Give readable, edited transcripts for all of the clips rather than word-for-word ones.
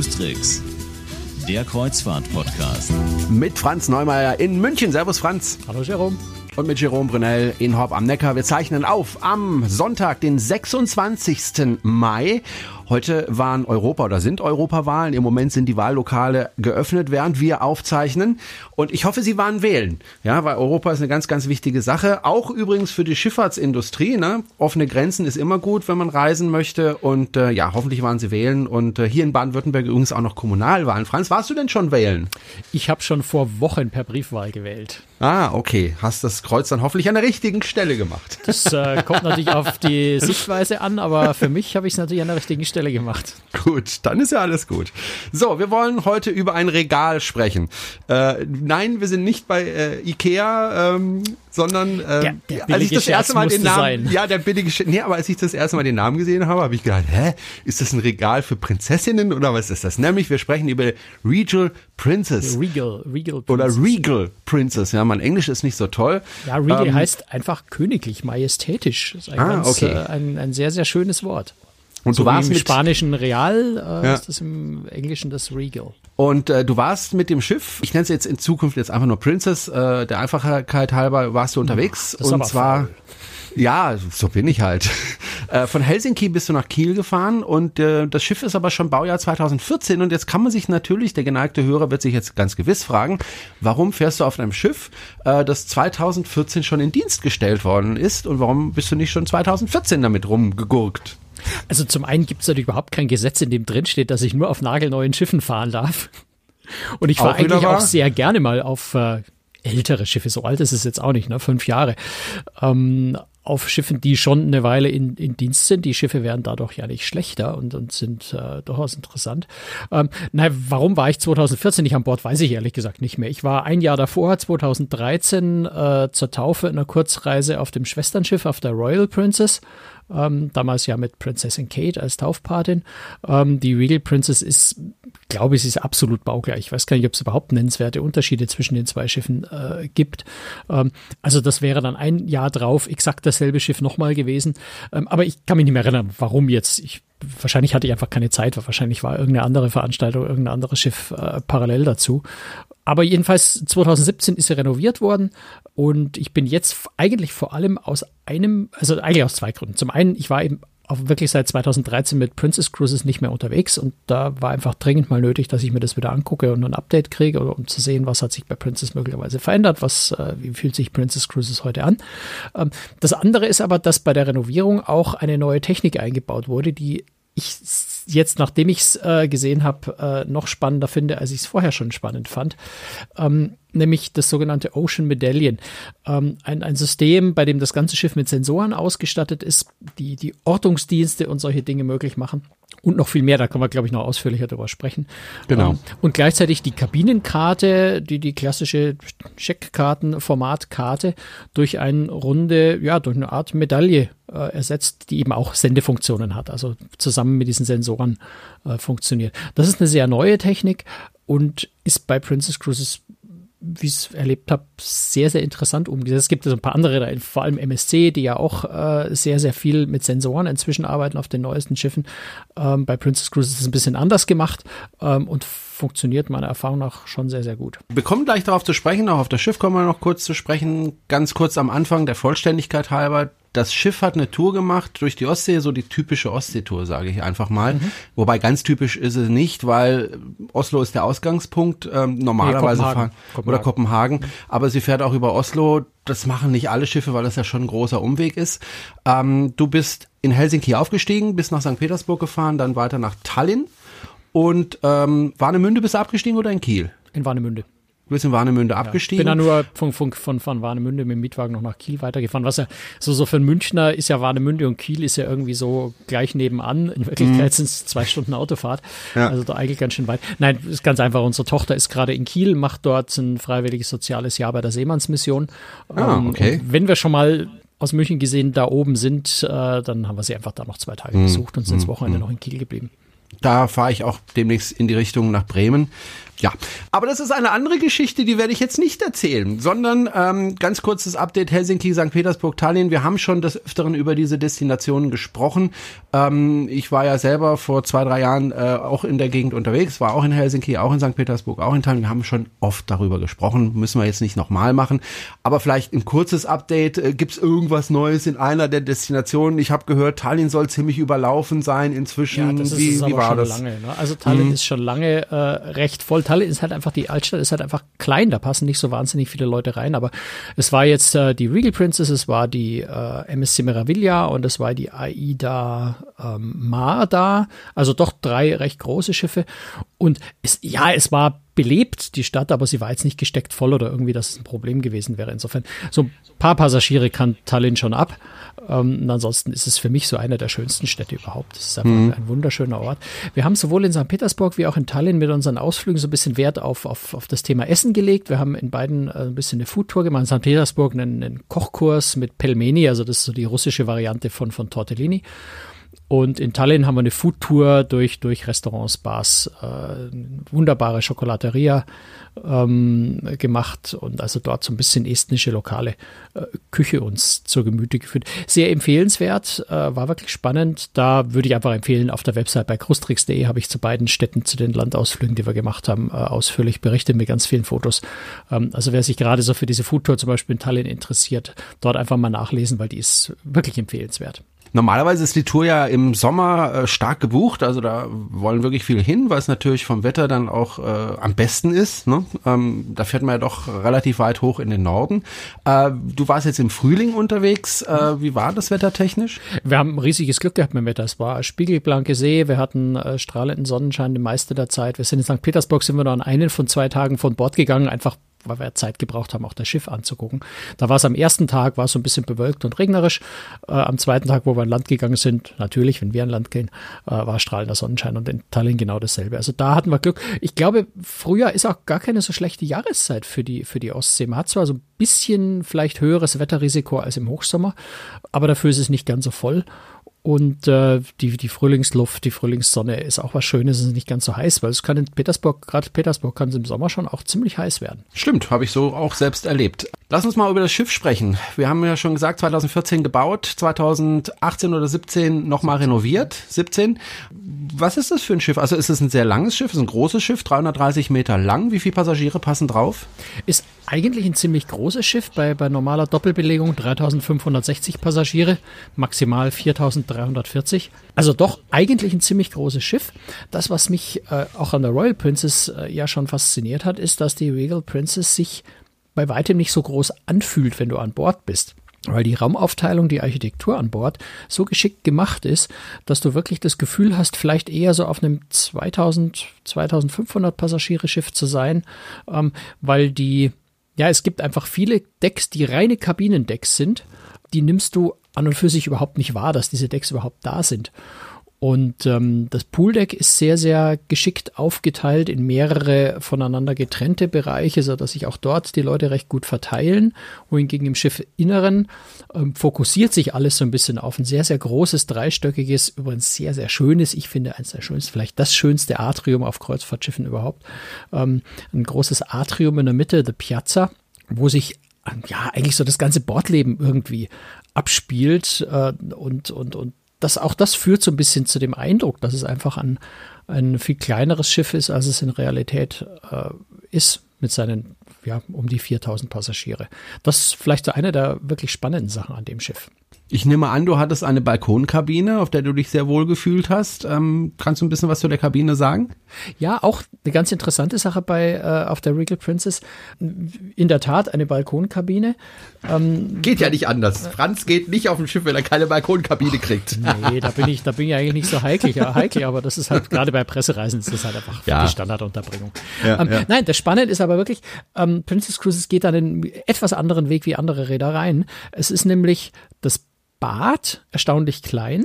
Cruisetricks, der Kreuzfahrt-Podcast. Mit Franz Neumeyer in München. Servus Franz. Hallo Jerome. Und mit Jerome Brunel in Horb am Neckar. Wir zeichnen auf am Sonntag, den 26. Mai. Heute waren Europawahlen. Im Moment sind die Wahllokale geöffnet, während wir aufzeichnen. Und ich hoffe, Sie waren wählen. Ja, weil Europa ist eine ganz, ganz wichtige Sache. Auch übrigens für die Schifffahrtsindustrie. Ne? Offene Grenzen ist immer gut, wenn man reisen möchte. Und ja, hoffentlich waren Sie wählen. Und hier in Baden-Württemberg übrigens auch noch Kommunalwahlen. Franz, warst du denn schon wählen? Ich habe schon vor Wochen per Briefwahl gewählt. Ah, okay. Hast das Kreuz dann hoffentlich an der richtigen Stelle gemacht. Das kommt natürlich auf die Sichtweise an, aber für mich habe ich es natürlich an der richtigen Stelle gemacht. Gut, dann ist ja alles gut. So, wir wollen heute über ein Regal sprechen. Nein, wir sind nicht bei Ikea, sondern als ich das erste Mal den Namen gesehen habe, habe ich gedacht, hä, ist das ein Regal für Prinzessinnen oder was ist das? Nämlich, wir sprechen über Regal Princess. Regal Princess. Oder Regal Princess, ja, mein Englisch ist nicht so toll. Ja, Regal heißt einfach königlich, majestätisch. Das ist ein sehr, sehr schönes Wort. Und so du warst im spanischen Real, ist das im Englischen das Regal. Und du warst mit dem Schiff, ich nenne es jetzt in Zukunft jetzt einfach nur Princess, der Einfachheit halber warst du unterwegs. Das ist und aber zwar faul. Ja, so bin ich halt. Von Helsinki bist du nach Kiel gefahren und das Schiff ist aber schon Baujahr 2014 und jetzt kann man sich natürlich, der geneigte Hörer wird sich jetzt ganz gewiss fragen, warum fährst du auf einem Schiff, das 2014 schon in Dienst gestellt worden ist und warum bist du nicht schon 2014 damit rumgegurkt? Also zum einen gibt es natürlich überhaupt kein Gesetz, in dem drin steht, dass ich nur auf nagelneuen Schiffen fahren darf. Und ich fahre eigentlich auch sehr gerne mal auf ältere Schiffe, so alt ist es jetzt auch nicht, ne? 5 Jahre. Auf Schiffen, die schon eine Weile in Dienst sind. Die Schiffe werden dadurch ja nicht schlechter und sind durchaus interessant. Warum war ich 2014 nicht an Bord, weiß ich ehrlich gesagt nicht mehr. Ich war ein Jahr davor, 2013, zur Taufe in einer Kurzreise auf dem Schwesternschiff, auf der Royal Princess. Damals ja mit Prinzessin Kate als Taufpatin. Die Regal Princess ist, glaube ich, sie ist absolut baugleich. Ich weiß gar nicht, ob es überhaupt nennenswerte Unterschiede zwischen den zwei Schiffen gibt. Also das wäre dann ein Jahr drauf, exakt dasselbe Schiff nochmal gewesen. Aber ich kann mich nicht mehr erinnern, warum jetzt. Wahrscheinlich hatte ich einfach keine Zeit, weil wahrscheinlich war irgendeine andere Veranstaltung, irgendein anderes Schiff parallel dazu. Aber jedenfalls 2017 ist sie renoviert worden und ich bin jetzt eigentlich vor allem aus zwei Gründen. Zum einen, ich war eben auch wirklich seit 2013 mit Princess Cruises nicht mehr unterwegs und da war einfach dringend mal nötig, dass ich mir das wieder angucke und ein Update kriege, um zu sehen, was hat sich bei Princess möglicherweise verändert, wie fühlt sich Princess Cruises heute an. Das andere ist aber, dass bei der Renovierung auch eine neue Technik eingebaut wurde, die ich jetzt, nachdem ich es gesehen habe, noch spannender finde, als ich es vorher schon spannend fand, nämlich das sogenannte Ocean Medallion. Ein System, bei dem das ganze Schiff mit Sensoren ausgestattet ist, die Ortungsdienste und solche Dinge möglich machen. Und noch viel mehr, da können wir, glaube ich, noch ausführlicher drüber sprechen. Genau. Und gleichzeitig die Kabinenkarte, die klassische Scheckkarten-Formatkarte, durch eine Art Medaille ersetzt, die eben auch Sendefunktionen hat, also zusammen mit diesen Sensoren funktioniert. Das ist eine sehr neue Technik und ist bei Princess Cruises, wie ich es erlebt habe, sehr, sehr interessant umgesetzt. Es gibt also ein paar andere, vor allem MSC, die ja auch sehr, sehr viel mit Sensoren inzwischen arbeiten auf den neuesten Schiffen. Bei Princess Cruises ist es ein bisschen anders gemacht und funktioniert meiner Erfahrung nach schon sehr, sehr gut. Wir kommen gleich darauf zu sprechen, auch auf das Schiff kommen wir noch kurz zu sprechen. Ganz kurz am Anfang, der Vollständigkeit halber. Das Schiff hat eine Tour gemacht durch die Ostsee, so die typische Ostsee-Tour, sage ich einfach mal. Mhm. Wobei ganz typisch ist es nicht, weil Oslo ist der Ausgangspunkt. Normalerweise Kopenhagen. Aber sie fährt auch über Oslo. Das machen nicht alle Schiffe, weil das ja schon ein großer Umweg ist. Du bist in Helsinki aufgestiegen, bist nach St. Petersburg gefahren, dann weiter nach Tallinn. Und Warnemünde bist du abgestiegen oder in Kiel? In Warnemünde. Du bist in Warnemünde abgestiegen. Ich bin da nur von Warnemünde mit dem Mietwagen noch nach Kiel weitergefahren. Was ja so für einen Münchner ist ja Warnemünde und Kiel ist ja irgendwie so gleich nebenan. In Wirklichkeit sind es 2 Stunden Autofahrt. Ja. Also da eigentlich ganz schön weit. Nein, ist ganz einfach. Unsere Tochter ist gerade in Kiel, macht dort ein freiwilliges soziales Jahr bei der Seemannsmission. Okay. Wenn wir schon mal aus München gesehen da oben sind, dann haben wir sie einfach da noch 2 Tage besucht und sind das Wochenende noch in Kiel geblieben. Da fahre ich auch demnächst in die Richtung nach Bremen. Ja, aber das ist eine andere Geschichte, die werde ich jetzt nicht erzählen, sondern ganz kurzes Update Helsinki, St. Petersburg, Tallinn. Wir haben schon des Öfteren über diese Destinationen gesprochen. Ich war ja selber vor 2-3 Jahren auch in der Gegend unterwegs, war auch in Helsinki, auch in St. Petersburg, auch in Tallinn. Wir haben schon oft darüber gesprochen, müssen wir jetzt nicht nochmal machen. Aber vielleicht ein kurzes Update. Gibt es irgendwas Neues in einer der Destinationen? Ich habe gehört, Tallinn soll ziemlich überlaufen sein inzwischen. Ja, das ist wie war schon das? Lange, ne? Also Tallinn ist schon lange recht voll. Tallinn ist halt einfach, die Altstadt ist halt einfach klein, da passen nicht so wahnsinnig viele Leute rein, aber es war jetzt die Regal Princess, es war die MSC Meraviglia und es war die Aida Marda, also doch 3 recht große Schiffe und es war belebt, die Stadt, aber sie war jetzt nicht gesteckt voll oder irgendwie, dass es ein Problem gewesen wäre. Insofern, so ein paar Passagiere kann Tallinn schon ab. Und ansonsten ist es für mich so eine der schönsten Städte überhaupt. Es ist einfach ein wunderschöner Ort. Wir haben sowohl in St. Petersburg wie auch in Tallinn mit unseren Ausflügen so ein bisschen Wert auf das Thema Essen gelegt. Wir haben in beiden ein bisschen eine Foodtour gemacht. In St. Petersburg einen Kochkurs mit Pelmeni, also das ist so die russische Variante von Tortellini. Und in Tallinn haben wir eine Foodtour durch Restaurants, Bars, wunderbare Schokolateria gemacht und also dort so ein bisschen estnische lokale Küche uns zur Gemüte geführt. Sehr empfehlenswert, war wirklich spannend. Da würde ich einfach empfehlen, auf der Website bei Cruisetricks.de habe ich zu beiden Städten, zu den Landausflügen, die wir gemacht haben, ausführlich berichtet mit ganz vielen Fotos. Also wer sich gerade so für diese Foodtour zum Beispiel in Tallinn interessiert, dort einfach mal nachlesen, weil die ist wirklich empfehlenswert. Normalerweise ist die Tour ja im Sommer stark gebucht, also da wollen wirklich viele hin, weil es natürlich vom Wetter dann auch am besten ist, ne? Da fährt man ja doch relativ weit hoch in den Norden. Du warst jetzt im Frühling unterwegs, wie war das wettertechnisch? Wir haben riesiges Glück gehabt mit dem Wetter, es war spiegelblanke See, wir hatten strahlenden Sonnenschein die meiste der Zeit. Wir sind in St. Petersburg, sind wir noch an einen von 2 Tagen von Bord gegangen, einfach weil wir Zeit gebraucht haben, auch das Schiff anzugucken. Da war es am ersten Tag, war es so ein bisschen bewölkt und regnerisch. Am zweiten Tag, wo wir an Land gegangen sind, natürlich, wenn wir an Land gehen, war strahlender Sonnenschein und in Tallinn genau dasselbe. Also da hatten wir Glück. Ich glaube, Frühjahr ist auch gar keine so schlechte Jahreszeit für die Ostsee. Man hat zwar so ein bisschen vielleicht höheres Wetterrisiko als im Hochsommer, aber dafür ist es nicht ganz so voll. Und die Frühlingsluft, die Frühlingssonne ist auch was Schönes, es ist nicht ganz so heiß, weil es kann in Petersburg, gerade Petersburg kann es im Sommer schon auch ziemlich heiß werden. Stimmt, habe ich so auch selbst erlebt. Lass uns mal über das Schiff sprechen. Wir haben ja schon gesagt, 2014 gebaut, 2018 oder 17 nochmal renoviert, 17. Was ist das für ein Schiff? Also ist es ein sehr langes Schiff, ist ein großes Schiff, 330 Meter lang. Wie viele Passagiere passen drauf? Ist eigentlich ein ziemlich großes Schiff, bei normaler Doppelbelegung 3560 Passagiere, maximal 4340. Also doch eigentlich ein ziemlich großes Schiff. Das, was mich auch an der Royal Princess ja schon fasziniert hat, ist, dass die Regal Princess sich bei weitem nicht so groß anfühlt, wenn du an Bord bist. Weil die Raumaufteilung, die Architektur an Bord so geschickt gemacht ist, dass du wirklich das Gefühl hast, vielleicht eher so auf einem 2500 Passagiere Schiff zu sein, weil es gibt einfach viele Decks, die reine Kabinendecks sind, die nimmst du an und für sich überhaupt nicht wahr, dass diese Decks überhaupt da sind. Und das Pooldeck ist sehr, sehr geschickt aufgeteilt in mehrere voneinander getrennte Bereiche, sodass sich auch dort die Leute recht gut verteilen. Wohingegen im Schiffinneren fokussiert sich alles so ein bisschen auf ein sehr, sehr großes, dreistöckiges, übrigens sehr, sehr schönes, ich finde eines der schönsten, vielleicht das schönste Atrium auf Kreuzfahrtschiffen überhaupt. Ein großes Atrium in der Mitte, die Piazza, wo sich eigentlich so das ganze Bordleben irgendwie abspielt und Das führt so ein bisschen zu dem Eindruck, dass es einfach ein viel kleineres Schiff ist, als es in Realität ist, mit seinen um die 4000 Passagiere. Das ist vielleicht so eine der wirklich spannenden Sachen an dem Schiff. Ich nehme an, du hattest eine Balkonkabine, auf der du dich sehr wohl gefühlt hast. Kannst du ein bisschen was zu der Kabine sagen? Ja, auch eine ganz interessante Sache auf der Regal Princess. In der Tat eine Balkonkabine. Geht ja nicht anders. Franz geht nicht auf dem Schiff, wenn er keine Balkonkabine kriegt. Nee, da bin ich eigentlich nicht so heikel, aber das ist halt gerade bei Pressereisen ist das halt einfach die Standardunterbringung. Ja, Nein, das Spannende ist aber wirklich, Princess Cruises geht dann einen etwas anderen Weg wie andere Reedereien. Es ist nämlich das Bad erstaunlich klein,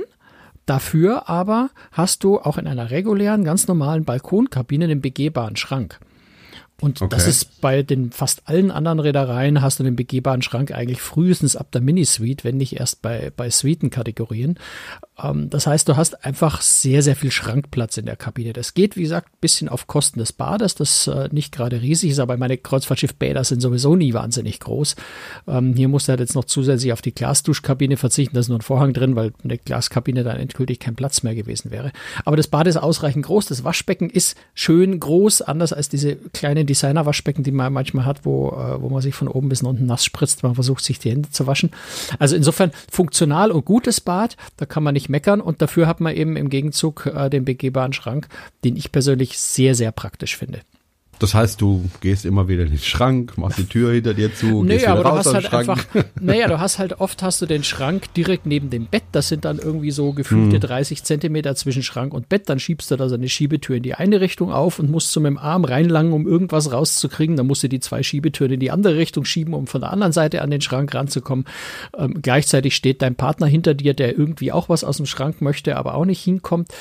dafür aber hast du auch in einer regulären, ganz normalen Balkonkabine einen begehbaren Schrank. Und das ist bei den fast allen anderen Reedereien, hast du den begehbaren Schrank eigentlich frühestens ab der Mini-Suite, wenn nicht erst bei Suitenkategorien. Das heißt, du hast einfach sehr, sehr viel Schrankplatz in der Kabine. Das geht, wie gesagt, ein bisschen auf Kosten des Bades, das nicht gerade riesig ist, aber meine Kreuzfahrtschiff-Bäder sind sowieso nie wahnsinnig groß. Hier musst du halt jetzt noch zusätzlich auf die Glasduschkabine verzichten, da ist nur ein Vorhang drin, weil eine Glaskabine dann endgültig kein Platz mehr gewesen wäre. Aber das Bad ist ausreichend groß, das Waschbecken ist schön groß, anders als diese kleinen Designer-Waschbecken, die man manchmal hat, wo man sich von oben bis unten nass spritzt, man versucht sich die Hände zu waschen. Also insofern funktional und gutes Bad, da kann man nicht meckern, und dafür hat man eben im Gegenzug den begehbaren Schrank, den ich persönlich sehr, sehr praktisch finde. Das heißt, du gehst immer wieder in den Schrank, machst die Tür hinter dir zu, gehst wieder raus aus dem Schrank. Du hast halt oft den Schrank direkt neben dem Bett, das sind dann irgendwie so gefühlte 30 Zentimeter zwischen Schrank und Bett, dann schiebst du da so eine Schiebetür in die eine Richtung auf und musst so mit dem Arm reinlangen, um irgendwas rauszukriegen, dann musst du die zwei Schiebetüren in die andere Richtung schieben, um von der anderen Seite an den Schrank ranzukommen. Gleichzeitig steht dein Partner hinter dir, der irgendwie auch was aus dem Schrank möchte, aber auch nicht hinkommt.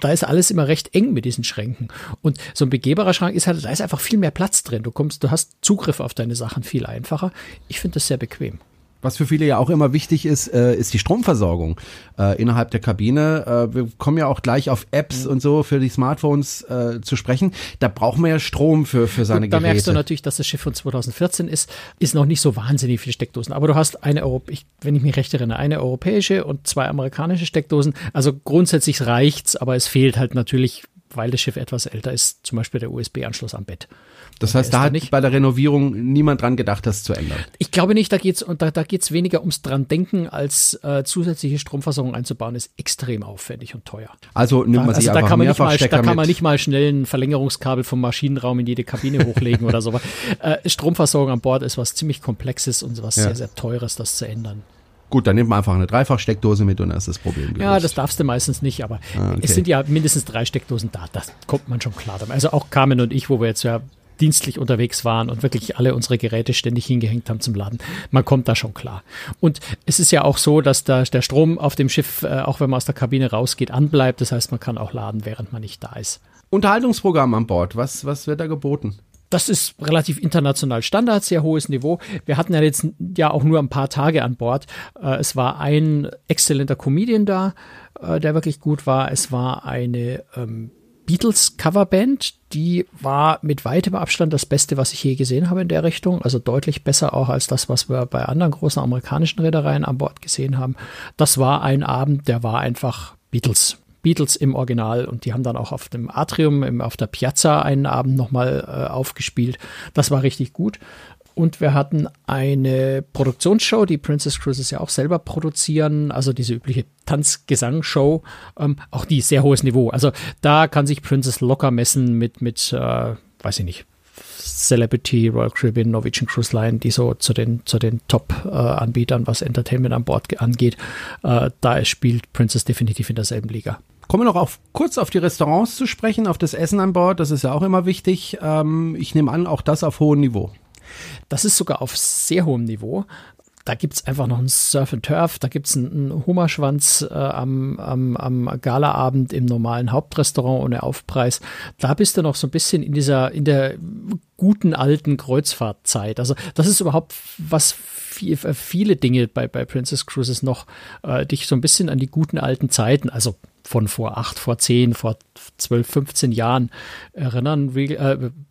Da ist alles immer recht eng mit diesen Schränken, und so ein begehbarer Schrank ist halt, da ist einfach viel mehr Platz drin. Du hast Zugriff auf deine Sachen viel einfacher. Ich finde das sehr bequem. Was für viele ja auch immer wichtig ist, ist die Stromversorgung innerhalb der Kabine. Wir kommen ja auch gleich auf Apps und so für die Smartphones zu sprechen. Da braucht man ja Strom für seine Geräte. Da merkst du natürlich, dass das Schiff von 2014 ist noch nicht so wahnsinnig viele Steckdosen. Aber du hast wenn ich mich recht erinnere, eine europäische und zwei amerikanische Steckdosen. Also grundsätzlich reicht's, aber es fehlt halt natürlich, weil das Schiff etwas älter ist, zum Beispiel der USB-Anschluss am Bett. Das heißt, da hat bei der Renovierung niemand dran gedacht, das zu ändern? Ich glaube nicht, da geht's weniger ums dran denken, als zusätzliche Stromversorgung einzubauen, ist extrem aufwendig und teuer. Also nimmt man sich einfach Mehrfachstecker mit. Da kann man nicht mal schnell ein Verlängerungskabel vom Maschinenraum in jede Kabine hochlegen oder sowas. Stromversorgung an Bord ist was ziemlich Komplexes und was sehr, sehr Teures, das zu ändern. Gut, dann nimmt man einfach eine Dreifachsteckdose mit und dann ist das Problem gelöst. Ja, das darfst du meistens nicht, aber es sind ja mindestens 3 Steckdosen da, das kommt man schon klar damit. Also auch Carmen und ich, wo wir jetzt ja dienstlich unterwegs waren und wirklich alle unsere Geräte ständig hingehängt haben zum Laden. Man kommt da schon klar. Und es ist ja auch so, dass der Strom auf dem Schiff, auch wenn man aus der Kabine rausgeht, anbleibt. Das heißt, man kann auch laden, während man nicht da ist. Unterhaltungsprogramm an Bord, was wird da geboten? Das ist relativ international Standard, sehr hohes Niveau. Wir hatten ja jetzt auch nur ein paar Tage an Bord. Es war ein exzellenter Comedian da, der wirklich gut war. Es war eine Beatles-Coverband, die war mit weitem Abstand das Beste, was ich je gesehen habe in der Richtung. Also deutlich besser auch als das, was wir bei anderen großen amerikanischen Reedereien an Bord gesehen haben. Das war ein Abend, der war einfach Beatles im Original, und die haben dann auch auf dem Atrium, auf der Piazza einen Abend nochmal aufgespielt. Das war richtig gut. Und wir hatten eine Produktionsshow, die Princess Cruises ja auch selber produzieren, also diese übliche Tanz-Gesang-Show, auch die sehr hohes Niveau. Also da kann sich Princess locker messen mit weiß ich nicht, Celebrity, Royal Caribbean, Norwegian Cruise Line, die so zu den Top-Anbietern, was Entertainment an Bord angeht. Da spielt Princess definitiv in derselben Liga. Kommen wir noch kurz auf die Restaurants zu sprechen, auf das Essen an Bord, das ist ja auch immer wichtig. Ich nehme an, auch das auf hohem Niveau. Das ist sogar auf sehr hohem Niveau. Da gibt es einfach noch einen Surf and Turf, da gibt es einen Hummerschwanz am Galaabend im normalen Hauptrestaurant ohne Aufpreis. Da bist du noch so ein bisschen in der guten alten Kreuzfahrtzeit. Also das ist überhaupt, was viele Dinge bei Princess Cruises noch dich so ein bisschen an die guten alten Zeiten, also von vor 8, vor 10, vor 12, 15 Jahren erinnern.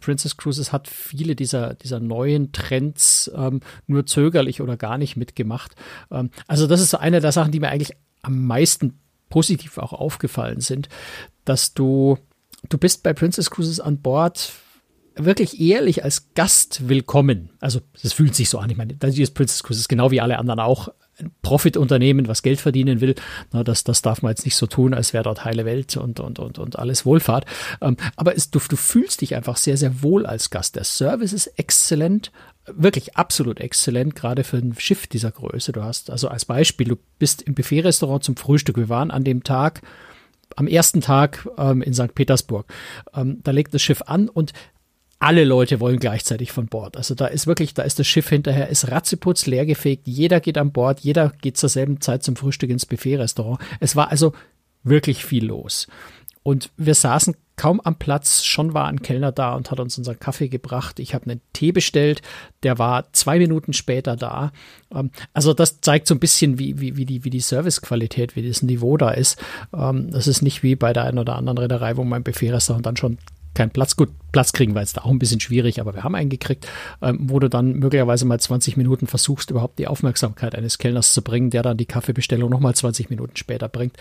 Princess Cruises hat viele dieser neuen Trends nur zögerlich oder gar nicht mitgemacht. Also das ist so eine der Sachen, die mir eigentlich am meisten positiv auch aufgefallen sind, dass du bist bei Princess Cruises an Bord wirklich ehrlich als Gast willkommen. Also das fühlt sich so an. Ich meine, das ist Princess Cruises, genau wie alle anderen auch, ein Profitunternehmen, was Geld verdienen will. Na, das darf man jetzt nicht so tun, als wäre dort heile Welt und alles Wohlfahrt. Aber du fühlst dich einfach sehr, sehr wohl als Gast. Der Service ist exzellent, wirklich absolut exzellent, gerade für ein Schiff dieser Größe. Du hast, also als Beispiel, du bist im Buffet-Restaurant zum Frühstück. Wir waren an dem Tag, am ersten Tag in St. Petersburg. Da legt das Schiff an und alle Leute wollen gleichzeitig von Bord. Also da ist das Schiff hinterher, ist ratzeputz, leergefegt, jeder geht an Bord, jeder geht zur selben Zeit zum Frühstück ins Buffet-Restaurant. Es war also wirklich viel los. Und wir saßen Kaum am Platz, schon war ein Kellner da und hat uns unseren Kaffee gebracht. Ich habe einen Tee bestellt, der war 2 Minuten später da. Also das zeigt so ein bisschen, wie die Servicequalität, wie das Niveau da ist. Das ist nicht wie bei der einen oder anderen Reederei, wo man ein Buffet restaurant und dann schon keinen Platz. Gut, Platz kriegen war jetzt da auch ein bisschen schwierig, aber wir haben einen gekriegt, wo du dann möglicherweise mal 20 Minuten versuchst, überhaupt die Aufmerksamkeit eines Kellners zu bringen, der dann die Kaffeebestellung nochmal 20 Minuten später bringt.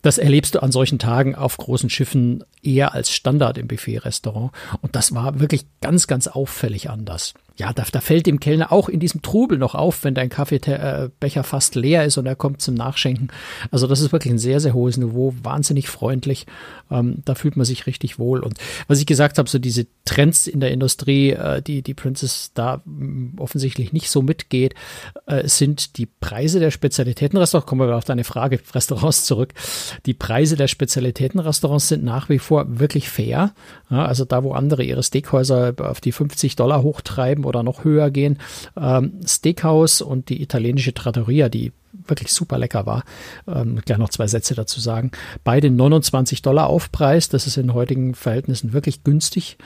Das erlebst du an solchen Tagen auf großen Schiffen eher als Standard im Buffet-Restaurant. Und das war wirklich ganz, ganz auffällig anders. Ja, da fällt dem Kellner auch in diesem Trubel noch auf, wenn dein Kaffeebecher fast leer ist und er kommt zum Nachschenken. Also das ist wirklich ein sehr, sehr hohes Niveau, wahnsinnig freundlich. Da fühlt man sich richtig wohl. Und was ich gesagt habe, so diese Trends in der Industrie, die Princess da offensichtlich nicht so mitgeht, sind die Preise der Spezialitätenrestaurants. Kommen wir auf deine Frage Restaurants zurück. Die Preise der Spezialitätenrestaurants sind nach wie vor wirklich fair. Ja, also da, wo andere ihre Steakhäuser auf die $50 hochtreiben oder noch höher gehen, Steakhouse und die italienische Trattoria, die wirklich super lecker war, gleich noch 2 Sätze dazu sagen, beide $29 Aufpreis, das ist in heutigen Verhältnissen wirklich günstig.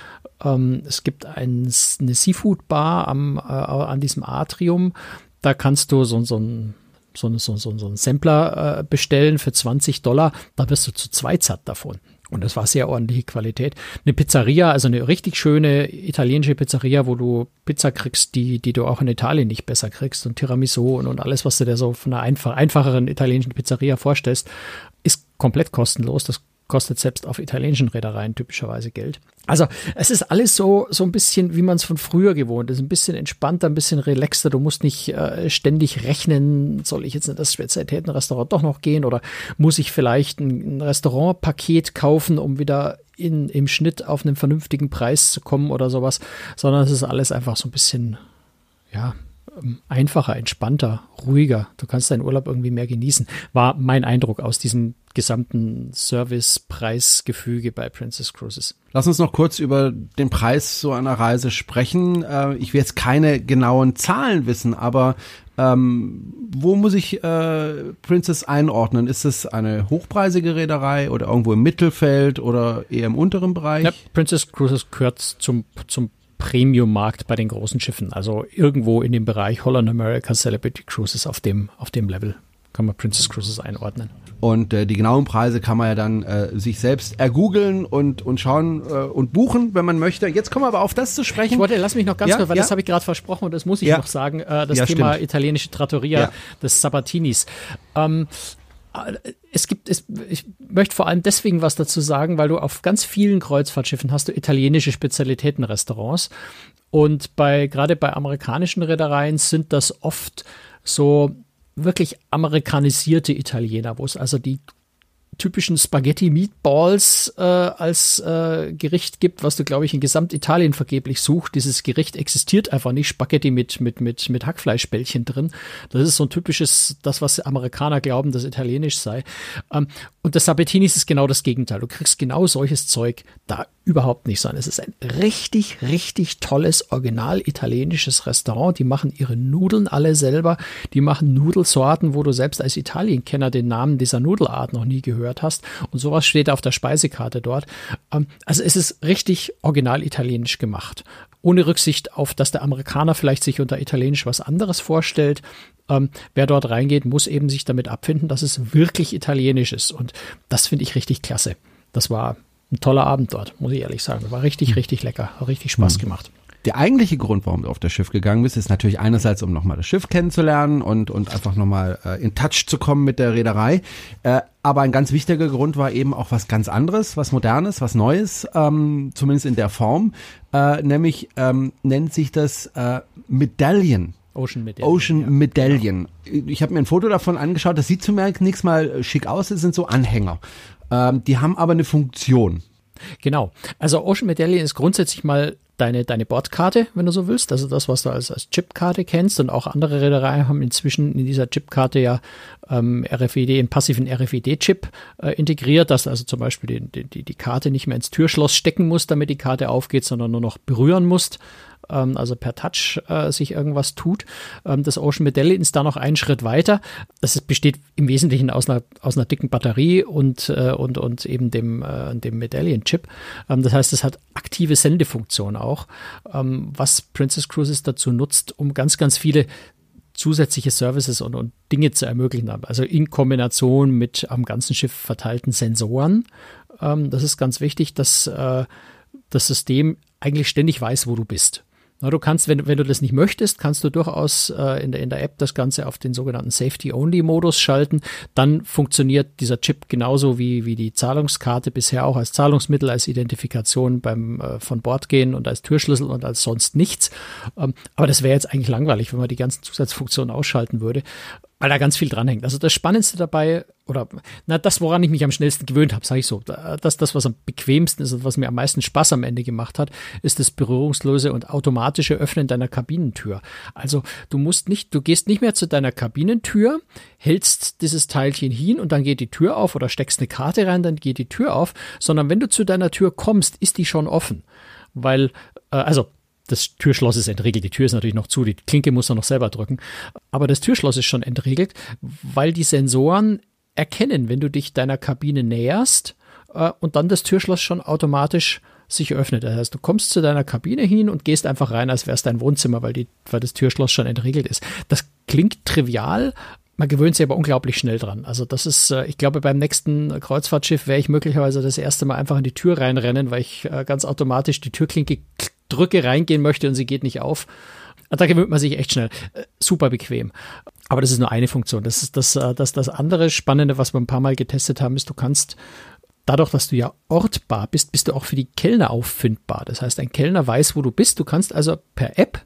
Es gibt eine Seafood-Bar an diesem Atrium, da kannst du so einen Sampler bestellen für $20, da wirst du zu 2 satt davon. Und das war sehr ordentliche Qualität. Eine Pizzeria, also eine richtig schöne italienische Pizzeria, wo du Pizza kriegst, die du auch in Italien nicht besser kriegst, und Tiramisu und alles, was du dir so von einer einfacheren italienischen Pizzeria vorstellst, ist komplett kostenlos. Das kostet selbst auf italienischen Reedereien typischerweise Geld. Also es ist alles so ein bisschen, wie man es von früher gewohnt ist, ein bisschen entspannter, ein bisschen relaxter. Du musst nicht ständig rechnen, soll ich jetzt in das Spezialitätenrestaurant doch noch gehen oder muss ich vielleicht ein Restaurantpaket kaufen, um wieder im Schnitt auf einen vernünftigen Preis zu kommen oder sowas, sondern es ist alles einfach so ein bisschen, ja, einfacher, entspannter, ruhiger. Du kannst deinen Urlaub irgendwie mehr genießen, war mein Eindruck aus diesem gesamten Service-Preisgefüge bei Princess Cruises. Lass uns noch kurz über den Preis so einer Reise sprechen. Ich will jetzt keine genauen Zahlen wissen, aber wo muss ich Princess einordnen? Ist es eine hochpreisige Reederei oder irgendwo im Mittelfeld oder eher im unteren Bereich? Ja, Princess Cruises gehört zum Premium-Markt bei den großen Schiffen. Also irgendwo in dem Bereich Holland America, Celebrity Cruises, auf dem Level kann man Princess Cruises einordnen. Und die genauen Preise kann man ja dann sich selbst ergoogeln und schauen und buchen, wenn man möchte. Jetzt kommen wir aber auf das zu sprechen. Lass mich noch ganz kurz, weil das habe ich gerade versprochen und das muss ich noch sagen. Das Thema stimmt. Italienische Trattoria des Sabatinis. Ich möchte vor allem deswegen was dazu sagen, weil du auf ganz vielen Kreuzfahrtschiffen hast du italienische Spezialitätenrestaurants und gerade bei amerikanischen Reedereien sind das oft so wirklich amerikanisierte Italiener, wo es also die typischen Spaghetti-Meatballs als Gericht gibt, was du, glaube ich, in Gesamtitalien vergeblich suchst. Dieses Gericht existiert einfach nicht. Spaghetti mit Hackfleischbällchen drin. Das ist so ein typisches, das, was Amerikaner glauben, dass italienisch sei. Und das Sabatinis ist genau das Gegenteil. Du kriegst genau solches Zeug da überhaupt nicht, sondern es ist ein richtig, richtig tolles, original italienisches Restaurant. Die machen ihre Nudeln alle selber. Die machen Nudelsorten, wo du selbst als Italienkenner den Namen dieser Nudelart noch nie gehört hast. Und sowas steht auf der Speisekarte dort. Also es ist richtig original italienisch gemacht. Ohne Rücksicht auf, dass der Amerikaner vielleicht sich unter italienisch was anderes vorstellt. Wer dort reingeht, muss eben sich damit abfinden, dass es wirklich italienisch ist. Und das finde ich richtig klasse. Das war ein toller Abend dort, muss ich ehrlich sagen. War richtig, richtig lecker. Hat richtig Spaß gemacht. Der eigentliche Grund, warum du auf das Schiff gegangen bist, ist natürlich einerseits, um nochmal das Schiff kennenzulernen und einfach nochmal in Touch zu kommen mit der Reederei. Aber ein ganz wichtiger Grund war eben auch was ganz anderes, was Modernes, was Neues, zumindest in der Form. Nämlich nennt sich das Medallion. Ocean Medallion. Ich habe mir ein Foto davon angeschaut. Das sieht zumindest nichts mal schick aus. Das sind so Anhänger. Die haben aber eine Funktion. Genau. Also Ocean Medallion ist grundsätzlich mal deine Bordkarte, wenn du so willst. Also das, was du als Chipkarte kennst. Und auch andere Reedereien haben inzwischen in dieser Chipkarte ja einen passiven RFID-Chip integriert, dass also zum Beispiel die Karte nicht mehr ins Türschloss stecken musst, damit die Karte aufgeht, sondern nur noch berühren musst. also per Touch sich irgendwas tut. Das Ocean Medallion ist da noch einen Schritt weiter. Das besteht im Wesentlichen aus einer dicken Batterie und eben dem Medallion-Chip. Das heißt, es hat aktive Sendefunktion auch, was Princess Cruises dazu nutzt, um ganz, ganz viele zusätzliche Services und Dinge zu ermöglichen haben. Also in Kombination mit am ganzen Schiff verteilten Sensoren. Das ist ganz wichtig, dass das System eigentlich ständig weiß, wo du bist. Na, du kannst, wenn du das nicht möchtest, kannst du durchaus in der App das Ganze auf den sogenannten Safety-Only-Modus schalten. Dann funktioniert dieser Chip genauso wie die Zahlungskarte bisher auch als Zahlungsmittel, als Identifikation beim von Bord gehen und als Türschlüssel und als sonst nichts. Aber das wäre jetzt eigentlich langweilig, wenn man die ganzen Zusatzfunktionen ausschalten würde, weil da ganz viel dranhängt. Also das Spannendste dabei, das, woran ich mich am schnellsten gewöhnt habe, sage ich so, das, was am bequemsten ist und was mir am meisten Spaß am Ende gemacht hat, ist das berührungslose und automatische Öffnen deiner Kabinentür. Also du gehst nicht mehr zu deiner Kabinentür, hältst dieses Teilchen hin und dann geht die Tür auf oder steckst eine Karte rein, dann geht die Tür auf, sondern wenn du zu deiner Tür kommst, ist die schon offen, weil, das Türschloss ist entriegelt. Die Tür ist natürlich noch zu, die Klinke muss er noch selber drücken. Aber das Türschloss ist schon entriegelt, weil die Sensoren erkennen, wenn du dich deiner Kabine näherst und dann das Türschloss schon automatisch sich öffnet. Das heißt, du kommst zu deiner Kabine hin und gehst einfach rein, als wäre es dein Wohnzimmer, weil das Türschloss schon entriegelt ist. Das klingt trivial, man gewöhnt sich aber unglaublich schnell dran. Also das ist, ich glaube, beim nächsten Kreuzfahrtschiff werde ich möglicherweise das erste Mal einfach in die Tür reinrennen, weil ich ganz automatisch die Türklinke drücke, reingehen möchte und sie geht nicht auf. Da gewöhnt man sich echt schnell. Super bequem. Aber das ist nur eine Funktion. Das ist das andere Spannende, was wir ein paar Mal getestet haben, ist, du kannst dadurch, dass du ja ortbar bist, bist du auch für die Kellner auffindbar. Das heißt, ein Kellner weiß, wo du bist. Du kannst also per App,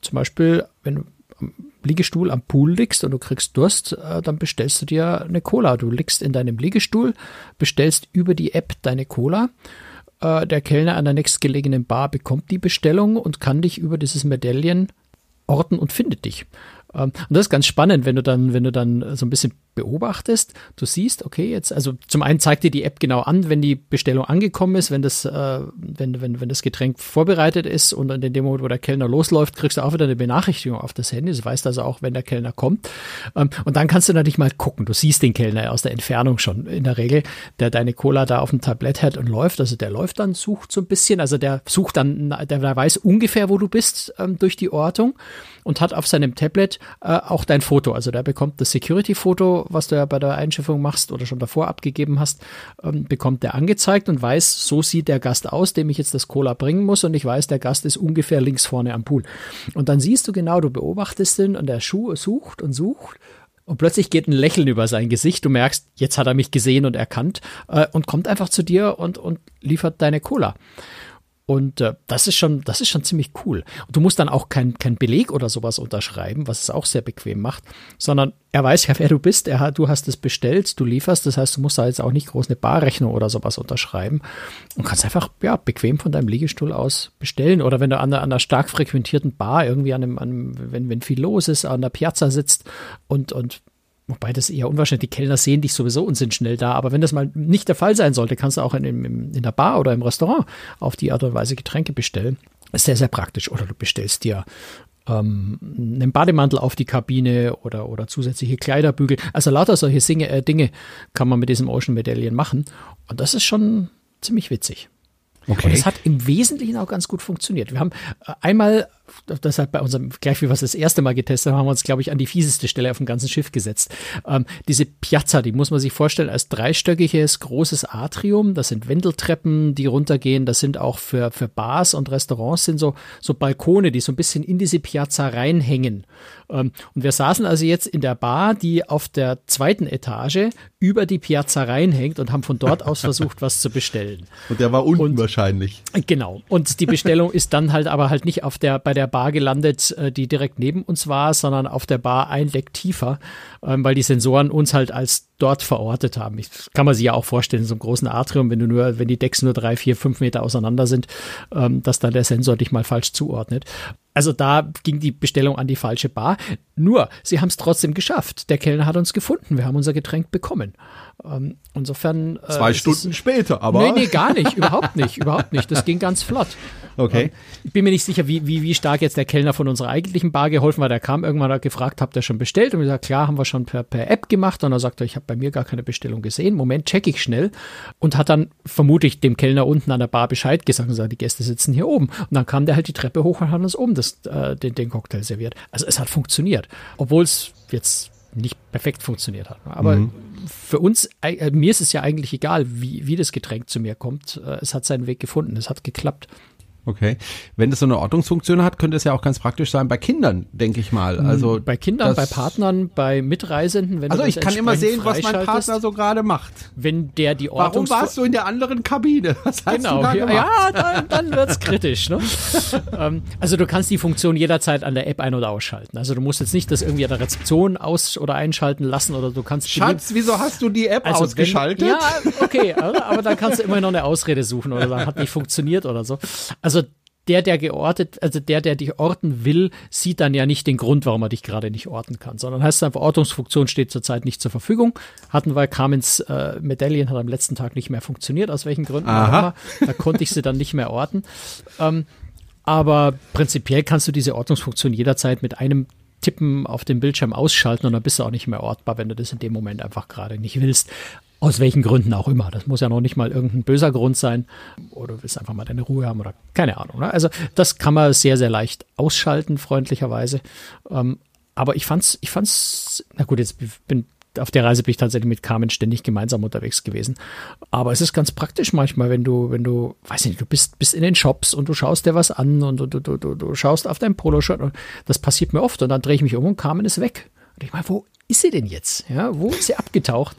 zum Beispiel, wenn du am Liegestuhl am Pool liegst und du kriegst Durst, dann bestellst du dir eine Cola. Du liegst in deinem Liegestuhl, bestellst über die App deine Cola. Der Kellner an der nächstgelegenen Bar bekommt die Bestellung und kann dich über dieses Medaillon orten und findet dich. Und das ist ganz spannend, wenn du dann so ein bisschen beobachtest, du siehst, okay, jetzt, also zum einen zeigt dir die App genau an, wenn die Bestellung angekommen ist, wenn das Getränk vorbereitet ist und in dem Moment, wo der Kellner losläuft, kriegst du auch wieder eine Benachrichtigung auf das Handy. Du weißt also auch, wenn der Kellner kommt. Und dann kannst du natürlich mal gucken. Du siehst den Kellner aus der Entfernung schon in der Regel, der deine Cola da auf dem Tablett hat und läuft. Also der läuft dann, sucht so ein bisschen, also der sucht dann, der weiß ungefähr, wo du bist durch die Ortung und hat auf seinem Tablet auch dein Foto. Also der bekommt das Security-Foto, was du ja bei der Einschiffung machst oder schon davor abgegeben hast, bekommt der angezeigt und weiß, so sieht der Gast aus, dem ich jetzt das Cola bringen muss, und ich weiß, der Gast ist ungefähr links vorne am Pool. Und dann siehst du genau, du beobachtest ihn und der Schuh sucht und sucht und plötzlich geht ein Lächeln über sein Gesicht. Du merkst, jetzt hat er mich gesehen und erkannt und kommt einfach zu dir und liefert deine Cola. Und das ist schon ziemlich cool. Und du musst dann auch kein Beleg oder sowas unterschreiben, was es auch sehr bequem macht, sondern er weiß ja, wer du bist, du hast es bestellt, du lieferst, das heißt, du musst da jetzt auch nicht groß eine Barrechnung oder sowas unterschreiben und kannst einfach bequem von deinem Liegestuhl aus bestellen. Oder wenn du an einer stark frequentierten Bar irgendwie wenn viel los ist, an der Piazza sitzt und wobei das eher unwahrscheinlich, die Kellner sehen dich sowieso und sind schnell da, aber wenn das mal nicht der Fall sein sollte, kannst du auch in der Bar oder im Restaurant auf die Art und Weise Getränke bestellen. Ist sehr, sehr praktisch. Oder du bestellst dir einen Bademantel auf die Kabine oder zusätzliche Kleiderbügel. Also lauter solche Dinge kann man mit diesem Ocean Medallion machen und das ist schon ziemlich witzig. Okay. Und es hat im Wesentlichen auch ganz gut funktioniert. Wir haben einmal, das hat bei unserem, gleich wie wir es das erste Mal getestet haben, wir uns, glaube ich, an die fieseste Stelle auf dem ganzen Schiff gesetzt. Diese Piazza, die muss man sich vorstellen als dreistöckiges, großes Atrium. Das sind Wendeltreppen, die runtergehen. Das sind auch für Bars und Restaurants sind so Balkone, die so ein bisschen in diese Piazza reinhängen. Und wir saßen also jetzt in der Bar, die auf der zweiten Etage über die Piazza reinhängt, und haben von dort aus versucht, was zu bestellen. Und der war unten wahrscheinlich. Genau. Und die Bestellung ist dann aber nicht bei der Bar gelandet, die direkt neben uns war, sondern auf der Bar ein Deck tiefer, weil die Sensoren uns halt als dort verortet haben. Ich kann man sich ja auch vorstellen, in so einem großen Atrium, wenn die Decks nur 3, 4, 5 Meter auseinander sind, dass dann der Sensor dich mal falsch zuordnet. Also da ging die Bestellung an die falsche Bar. Nur, sie haben es trotzdem geschafft. Der Kellner hat uns gefunden. Wir haben unser Getränk bekommen. Insofern 2 Stunden später, aber... Nee, gar nicht. Überhaupt nicht. Das ging ganz flott. Okay. Ich bin mir nicht sicher, wie stark jetzt der Kellner von unserer eigentlichen Bar geholfen war. Der kam irgendwann, hat gefragt, habt ihr schon bestellt? Und wir gesagt, klar, haben wir schon per App gemacht. Und er sagte, ich habe bei mir gar keine Bestellung gesehen. Moment, check ich schnell. Und hat dann vermutlich dem Kellner unten an der Bar Bescheid gesagt und gesagt, die Gäste sitzen hier oben. Und dann kam der halt die Treppe hoch und hat uns oben den Cocktail serviert. Also es hat funktioniert, obwohl es jetzt nicht perfekt funktioniert hat. Aber für uns, mir ist es ja eigentlich egal, wie das Getränk zu mir kommt. Es hat seinen Weg gefunden, es hat geklappt. Okay. Wenn das so eine Ordnungsfunktion hat, könnte es ja auch ganz praktisch sein bei Kindern, denke ich mal. Also bei Kindern, bei Partnern, bei Mitreisenden. Wenn ich kann immer sehen, was mein Partner so gerade macht. Wenn der die Ordnung. Warum warst du in der anderen Kabine? Was hast du da gemacht? Ja, dann wird's kritisch. Ne? Also du kannst die Funktion jederzeit an der App ein- oder ausschalten. Also du musst jetzt nicht das irgendwie an der Rezeption aus- oder einschalten lassen oder du kannst. Schatz, wieso hast du die App ausgeschaltet? Aber dann kannst du immer noch eine Ausrede suchen oder sagen, hat nicht funktioniert oder so. Also der dich orten will, sieht dann ja nicht den Grund, warum er dich gerade nicht orten kann, sondern heißt einfach, Ortungsfunktion steht zurzeit nicht zur Verfügung. Hatten wir, Carmens Medaillen hat am letzten Tag nicht mehr funktioniert, aus welchen Gründen auch immer. Da konnte ich sie dann nicht mehr orten. Aber prinzipiell kannst du diese Ortungsfunktion jederzeit mit einem Tippen auf dem Bildschirm ausschalten und dann bist du auch nicht mehr ortbar, wenn du das in dem Moment einfach gerade nicht willst. Aus welchen Gründen auch immer. Das muss ja noch nicht mal irgendein böser Grund sein. Oder du willst einfach mal deine Ruhe haben oder keine Ahnung. Ne? Also das kann man sehr, sehr leicht ausschalten, freundlicherweise. Aber ich fand's, na gut, jetzt auf der Reise bin ich tatsächlich mit Carmen ständig gemeinsam unterwegs gewesen. Aber es ist ganz praktisch manchmal, wenn du, weiß nicht, du bist in den Shops und du schaust dir was an und du schaust auf dein Poloshirt. Das passiert mir oft und dann drehe ich mich um und Carmen ist weg. Und ich meine, wo ist sie denn jetzt? Ja, wo ist sie abgetaucht?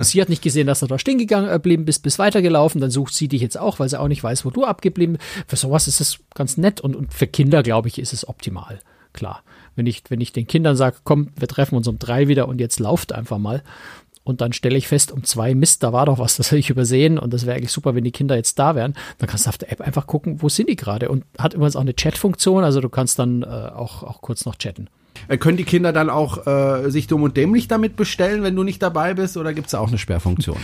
Sie hat nicht gesehen, dass du da stehen geblieben bist, bist weitergelaufen, dann sucht sie dich jetzt auch, weil sie auch nicht weiß, wo du abgeblieben bist. Für sowas ist es ganz nett und für Kinder, glaube ich, ist es optimal. Klar, wenn ich den Kindern sage, komm, wir treffen uns um 3 wieder und jetzt lauft einfach mal und dann stelle ich fest, um 2, Mist, da war doch was, das hätte ich übersehen und das wäre eigentlich super, wenn die Kinder jetzt da wären, dann kannst du auf der App einfach gucken, wo sind die gerade und hat übrigens auch eine Chat-Funktion, also du kannst dann auch kurz noch chatten. Können die Kinder dann auch sich dumm und dämlich damit bestellen, wenn du nicht dabei bist? Oder gibt es da auch eine Sperrfunktion?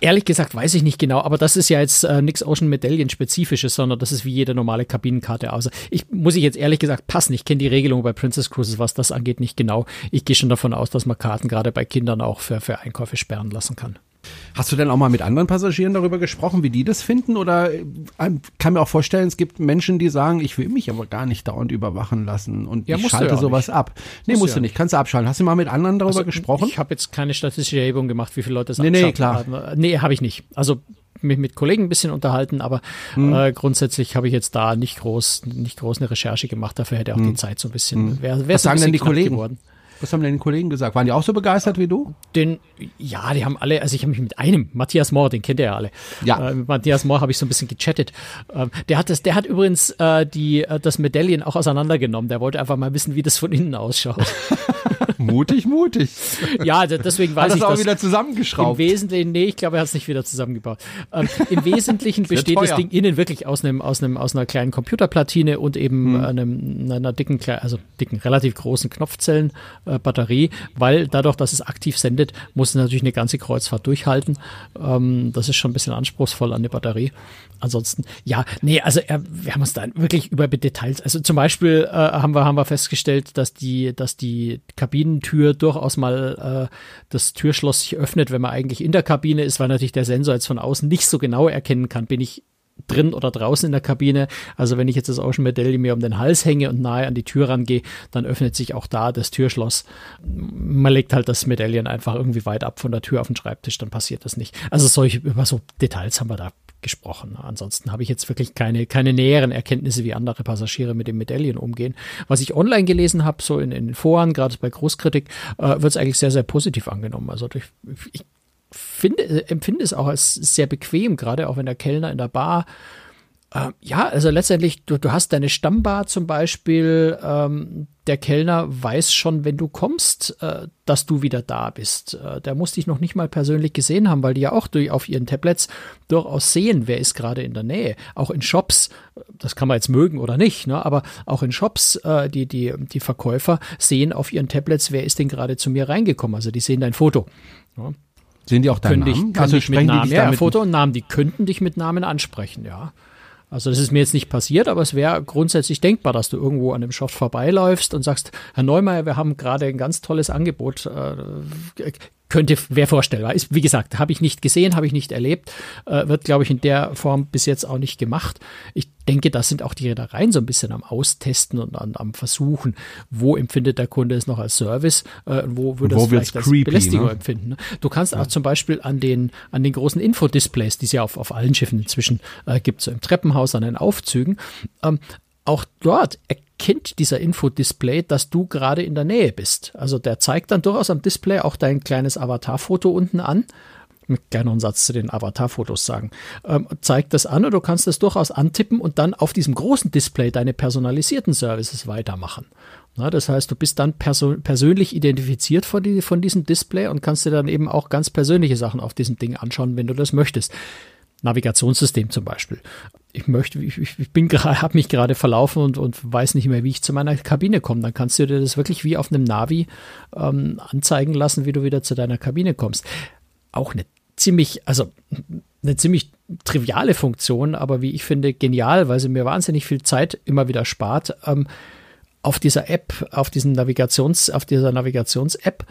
Ehrlich gesagt weiß ich nicht genau. Aber das ist ja jetzt nichts Ocean Medallion-Spezifisches, sondern das ist wie jede normale Kabinenkarte. Also muss ich jetzt ehrlich gesagt passen. Ich kenne die Regelung bei Princess Cruises, was das angeht, nicht genau. Ich gehe schon davon aus, dass man Karten gerade bei Kindern auch für Einkäufe sperren lassen kann. Hast du denn auch mal mit anderen Passagieren darüber gesprochen, wie die das finden? Oder kann mir auch vorstellen, es gibt Menschen, die sagen, ich will mich aber gar nicht dauernd überwachen lassen und ich schalte sowas ab. Nee, musst du nicht. Kannst du abschalten. Hast du mal mit anderen darüber gesprochen? Ich habe jetzt keine statistische Erhebung gemacht, wie viele Leute das abschalten. Klar. Nee, habe ich nicht. Also mich mit Kollegen ein bisschen unterhalten, aber grundsätzlich habe ich jetzt da nicht groß eine Recherche gemacht. Dafür hätte auch die Zeit so ein bisschen. Was sagen denn die Kollegen? Was haben denn die Kollegen gesagt? Waren die auch so begeistert wie du? Die haben alle, also ich habe mich mit einem, Matthias Mohr, den kennt ihr ja alle. Ja. Mit Matthias Mohr habe ich so ein bisschen gechattet. Der hat übrigens das Medaillen auch auseinandergenommen. Der wollte einfach mal wissen, wie das von innen ausschaut. Mutig. Ja, deswegen weiß ich das. Hat das auch wieder zusammengeschraubt? Im Wesentlichen, nee, ich glaube, er hat es nicht wieder zusammengebaut. Im Wesentlichen besteht das Ding innen wirklich aus einer kleinen Computerplatine und eben einer dicken, relativ großen Knopfzellenbatterie, weil dadurch, dass es aktiv sendet, muss es natürlich eine ganze Kreuzfahrt durchhalten. Das ist schon ein bisschen anspruchsvoll an der Batterie. Ansonsten, wir haben uns dann wirklich über Details, also zum Beispiel haben wir festgestellt, dass die Kabinentür durchaus mal das Türschloss sich öffnet, wenn man eigentlich in der Kabine ist, weil natürlich der Sensor jetzt von außen nicht so genau erkennen kann, bin ich drin oder draußen in der Kabine. Also wenn ich jetzt das Ocean Medallion mir um den Hals hänge und nahe an die Tür rangehe, dann öffnet sich auch da das Türschloss. Man legt halt das Medallion einfach irgendwie weit ab von der Tür auf den Schreibtisch, dann passiert das nicht. Also über so Details haben wir da gesprochen. Ansonsten habe ich jetzt wirklich keine näheren Erkenntnisse, wie andere Passagiere mit dem Medaillen umgehen. Was ich online gelesen habe, so in Foren, gerade bei Großkritik, wird es eigentlich sehr, sehr positiv angenommen. Also ich empfinde es auch als sehr bequem, gerade auch wenn der Kellner in der Bar Ja, also letztendlich, du hast deine Stammbar zum Beispiel, der Kellner weiß schon, wenn du kommst, dass du wieder da bist. Der muss dich noch nicht mal persönlich gesehen haben, weil die ja auch auf ihren Tablets durchaus sehen, wer ist gerade in der Nähe. Auch in Shops, das kann man jetzt mögen oder nicht, ne? Aber auch in Shops, die Verkäufer sehen auf ihren Tablets, wer ist denn gerade zu mir reingekommen. Also die sehen dein Foto. Ja. Sehen die auch deinen Namen? Also sprechen die dich damit? Ja, Foto und Namen, die könnten dich mit Namen ansprechen, ja. Also das ist mir jetzt nicht passiert, aber es wäre grundsätzlich denkbar, dass du irgendwo an dem Shop vorbeiläufst und sagst, Herr Neumeyer, wir haben gerade ein ganz tolles Angebot, wäre vorstellbar. Ist, wie gesagt, habe ich nicht gesehen, habe ich nicht erlebt, wird, glaube ich, in der Form bis jetzt auch nicht gemacht. Ich denke, das sind auch die Reedereien so ein bisschen am Austesten und am Versuchen, wo empfindet der Kunde es noch als Service, wo würde es vielleicht als Belästigung, ne, empfinden. Ne? Du kannst auch zum Beispiel an den großen Infodisplays, die es ja auf allen Schiffen inzwischen gibt, so im Treppenhaus, an den Aufzügen, auch dort erkennt dieser Infodisplay, dass du gerade in der Nähe bist. Also der zeigt dann durchaus am Display auch dein kleines Avatarfoto unten an. Ich kann noch einen Satz zu den Avatarfotos sagen. Zeigt das an, oder du kannst das durchaus antippen und dann auf diesem großen Display deine personalisierten Services weitermachen. Na, das heißt, du bist dann persönlich identifiziert von diesem Display und kannst dir dann eben auch ganz persönliche Sachen auf diesem Ding anschauen, wenn du das möchtest. Navigationssystem zum Beispiel. Ich habe mich gerade verlaufen und weiß nicht mehr, wie ich zu meiner Kabine komme. Dann kannst du dir das wirklich wie auf einem Navi anzeigen lassen, wie du wieder zu deiner Kabine kommst. Auch eine ziemlich triviale Funktion, aber wie ich finde, genial, weil sie mir wahnsinnig viel Zeit immer wieder spart. Auf dieser App, auf dieser Navigations-App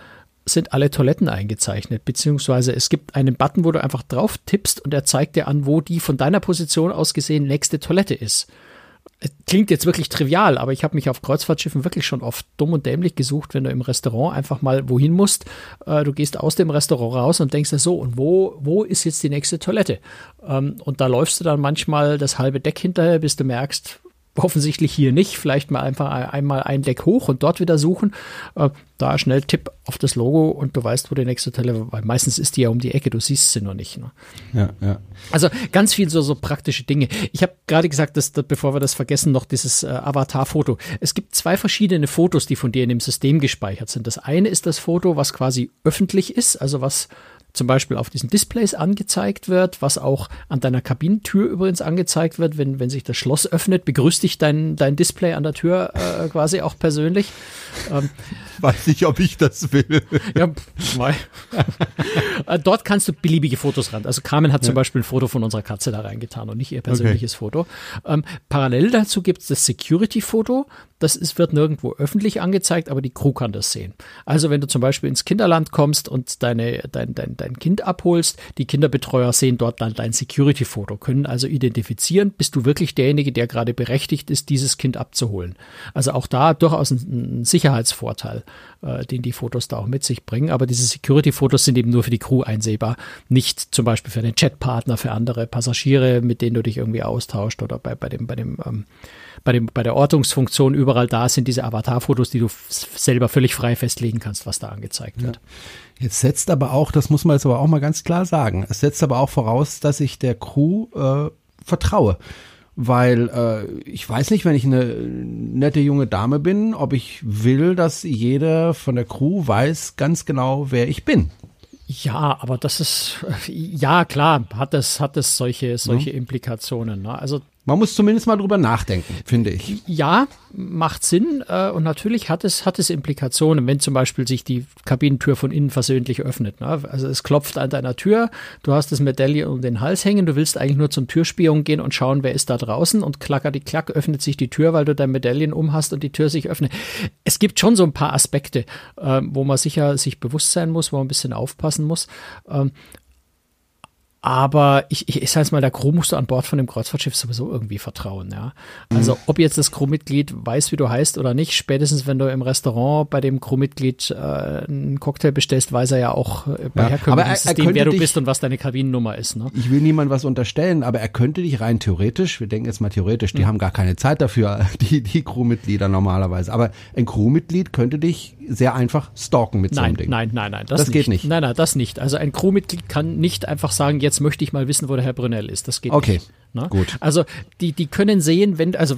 sind alle Toiletten eingezeichnet, beziehungsweise es gibt einen Button, wo du einfach drauf tippst und er zeigt dir an, wo die von deiner Position aus gesehen nächste Toilette ist. Klingt jetzt wirklich trivial, aber ich habe mich auf Kreuzfahrtschiffen wirklich schon oft dumm und dämlich gesucht, wenn du im Restaurant einfach mal wohin musst. Du gehst aus dem Restaurant raus und denkst dir so, und wo ist jetzt die nächste Toilette? Und da läufst du dann manchmal das halbe Deck hinterher, bis du merkst, offensichtlich hier nicht, vielleicht mal einfach einmal ein Deck hoch und dort wieder suchen. Da schnell Tipp auf das Logo und du weißt, wo die nächste Toilette ist, weil meistens ist die ja um die Ecke, du siehst sie nur nicht. Ne? Ja, ja. Also ganz viel so praktische Dinge. Ich habe gerade gesagt, dass, bevor wir das vergessen, noch dieses Avatar-Foto. Es gibt zwei verschiedene Fotos, die von dir in dem System gespeichert sind. Das eine ist das Foto, was quasi öffentlich ist, also was zum Beispiel auf diesen Displays angezeigt wird, was auch an deiner Kabinentür übrigens angezeigt wird, wenn sich das Schloss öffnet, begrüßt dich dein Display an der Tür quasi auch persönlich. Weiß nicht, ob ich das will. Ja, dort kannst du beliebige Fotos ran. Also Carmen hat zum Beispiel ein Foto von unserer Katze da reingetan und nicht ihr persönliches Foto. Parallel dazu gibt es das Security-Foto. Das wird nirgendwo öffentlich angezeigt, aber die Crew kann das sehen. Also wenn du zum Beispiel ins Kinderland kommst und dein Kind abholst, die Kinderbetreuer sehen dort dann dein Security-Foto, können also identifizieren, bist du wirklich derjenige, der gerade berechtigt ist, dieses Kind abzuholen. Also auch da durchaus ein Sicherheitsvorteil, den die Fotos da auch mit sich bringen. Aber diese Security-Fotos sind eben nur für die Crew einsehbar, nicht zum Beispiel für den Chatpartner, für andere Passagiere, mit denen du dich irgendwie austauscht, oder bei der Ortungsfunktion überall da sind diese Avatar-Fotos, die du selber völlig frei festlegen kannst, was da angezeigt wird. Jetzt setzt aber auch, das muss man jetzt aber auch mal ganz klar sagen, es setzt aber auch voraus, dass ich der Crew vertraue. Weil ich weiß nicht, wenn ich eine nette junge Dame bin, ob ich will, dass jeder von der Crew weiß ganz genau, wer ich bin. Ja, aber das ist, ja klar, hat es solche Implikationen. Ne? Also man muss zumindest mal drüber nachdenken, finde ich. Ja, macht Sinn, und natürlich hat es Implikationen, wenn zum Beispiel sich die Kabinentür von innen versöhnlich öffnet. Ne? Also es klopft an deiner Tür, du hast das Medaillon um den Hals hängen, du willst eigentlich nur zum Türspion gehen und schauen, wer ist da draußen, und klack öffnet sich die Tür, weil du dein Medaillon um hast und die Tür sich öffnet. Es gibt schon so ein paar Aspekte, wo man sicher sich bewusst sein muss, wo man ein bisschen aufpassen muss. Aber ich sage es mal, der Crew musst du an Bord von dem Kreuzfahrtschiff sowieso irgendwie vertrauen, ja. Also ob jetzt das Crewmitglied weiß, wie du heißt oder nicht, spätestens wenn du im Restaurant bei dem Crewmitglied einen Cocktail bestellst, weiß er ja auch bei herkömmlichem System, wer du bist und was deine Kabinennummer ist. Ne? Ich will niemandem was unterstellen, aber er könnte dich rein theoretisch, wir denken jetzt mal theoretisch, die haben gar keine Zeit dafür, die Crewmitglieder normalerweise, aber ein Crewmitglied könnte dich sehr einfach stalken mit so einem Ding. Nein, das geht nicht. Nein, das nicht. Also ein Crewmitglied kann nicht einfach sagen, jetzt jetzt möchte ich mal wissen, wo der Herr Brunel ist. Das geht nicht. Ne? Gut. Also die können sehen, wenn, also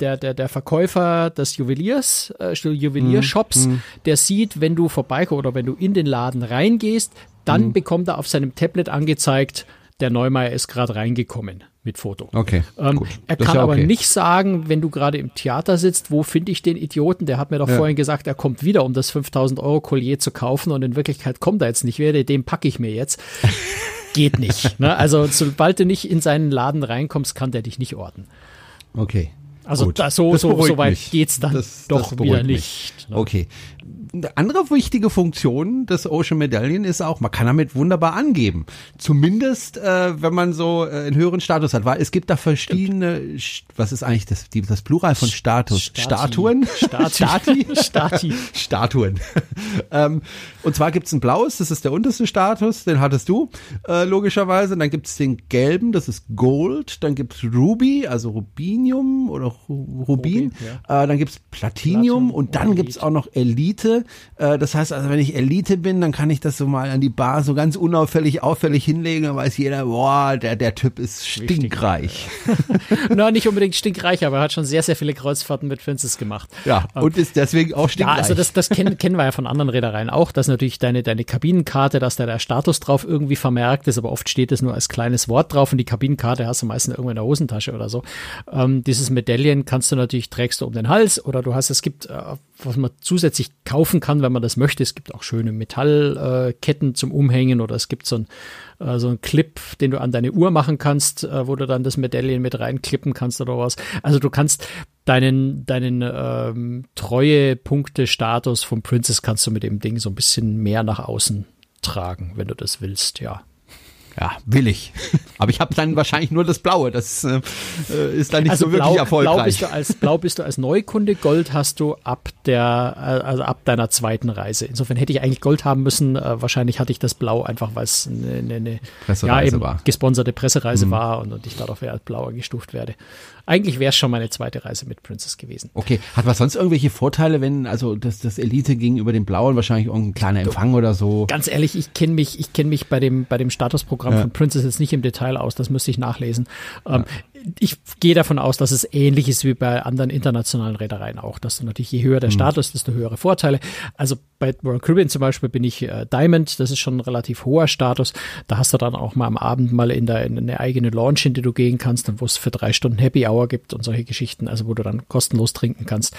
der Verkäufer des Juweliers, Juweliershops, der sieht, wenn du vorbeikommst oder wenn du in den Laden reingehst, dann bekommt er auf seinem Tablet angezeigt, der Neumeyer ist gerade reingekommen mit Foto. Okay, gut. Er kann aber nicht sagen, wenn du gerade im Theater sitzt, wo finde ich den Idioten? Der hat mir doch vorhin gesagt, er kommt wieder, um das 5.000-Euro-Collier zu kaufen und in Wirklichkeit kommt er jetzt nicht mehr, den packe ich mir jetzt. Geht nicht. Ne? Also sobald du nicht in seinen Laden reinkommst, kann der dich nicht orten. Okay. Also so weit geht's dann doch wieder nicht. Ne? Okay. Eine andere wichtige Funktion des Ocean Medallion ist auch, man kann damit wunderbar angeben. Zumindest, wenn man so einen höheren Status hat. Weil es gibt da verschiedene, was ist eigentlich das Plural von Status? Statuen? Statuen. Und zwar gibt's ein blaues, das ist der unterste Status, den hattest du logischerweise. Und dann gibt's den gelben, das ist Gold. Dann gibt's Ruby, also Rubinium oder Rubin. Dann gibt's Platinium und dann gibt's auch noch Elite. Das heißt also, wenn ich Elite bin, dann kann ich das so mal an die Bar so ganz unauffällig, auffällig hinlegen, dann weiß jeder, boah, der Typ ist stinkreich. Na, nicht unbedingt stinkreich, aber er hat schon sehr, sehr viele Kreuzfahrten mit Princess gemacht. Ja, und ist deswegen auch stinkreich. Ja, also das kennen wir ja von anderen Reedereien auch, dass natürlich deine Kabinenkarte, dass da der Status drauf irgendwie vermerkt ist, aber oft steht es nur als kleines Wort drauf und die Kabinenkarte hast du meistens irgendwo in der Hosentasche oder so. Dieses Medaillen kannst du natürlich, trägst du um den Hals oder du hast, es gibt, was man zusätzlich kaufen kann, wenn man das möchte. Es gibt auch schöne Metallketten zum Umhängen oder es gibt so einen Clip, den du an deine Uhr machen kannst, wo du dann das Medaillen mit reinklippen kannst oder was. Also du kannst deinen Treuepunkte-Status vom Princess kannst du mit dem Ding so ein bisschen mehr nach außen tragen, wenn du das willst, ja. Ja, will ich. Aber ich habe dann wahrscheinlich nur das Blaue. Das ist dann nicht also so wirklich erfolgreich. Blau bist du als Neukunde, Gold hast du ab deiner zweiten Reise. Insofern hätte ich eigentlich Gold haben müssen. Wahrscheinlich hatte ich das Blau einfach, weil es eine gesponserte Pressereise war und ich dadurch als Blauer gestuft werde. Eigentlich wäre es schon meine zweite Reise mit Princess gewesen. Okay, hat man sonst irgendwelche Vorteile, wenn also das Elite gegenüber dem Blauen wahrscheinlich irgendein kleiner Empfang oder so? Ganz ehrlich, ich kenne mich bei dem Statusprogramm von Princess jetzt nicht im Detail aus, das müsste ich nachlesen. Ich gehe davon aus, dass es ähnlich ist wie bei anderen internationalen Reedereien auch, dass du natürlich, je höher der Status, desto höhere Vorteile. Also bei Royal Caribbean zum Beispiel bin ich Diamond, das ist schon ein relativ hoher Status. Da hast du dann auch mal am Abend mal in eine eigene Lounge, in die du gehen kannst und wo es für 3 Stunden Happy Hour gibt und solche Geschichten, also wo du dann kostenlos trinken kannst.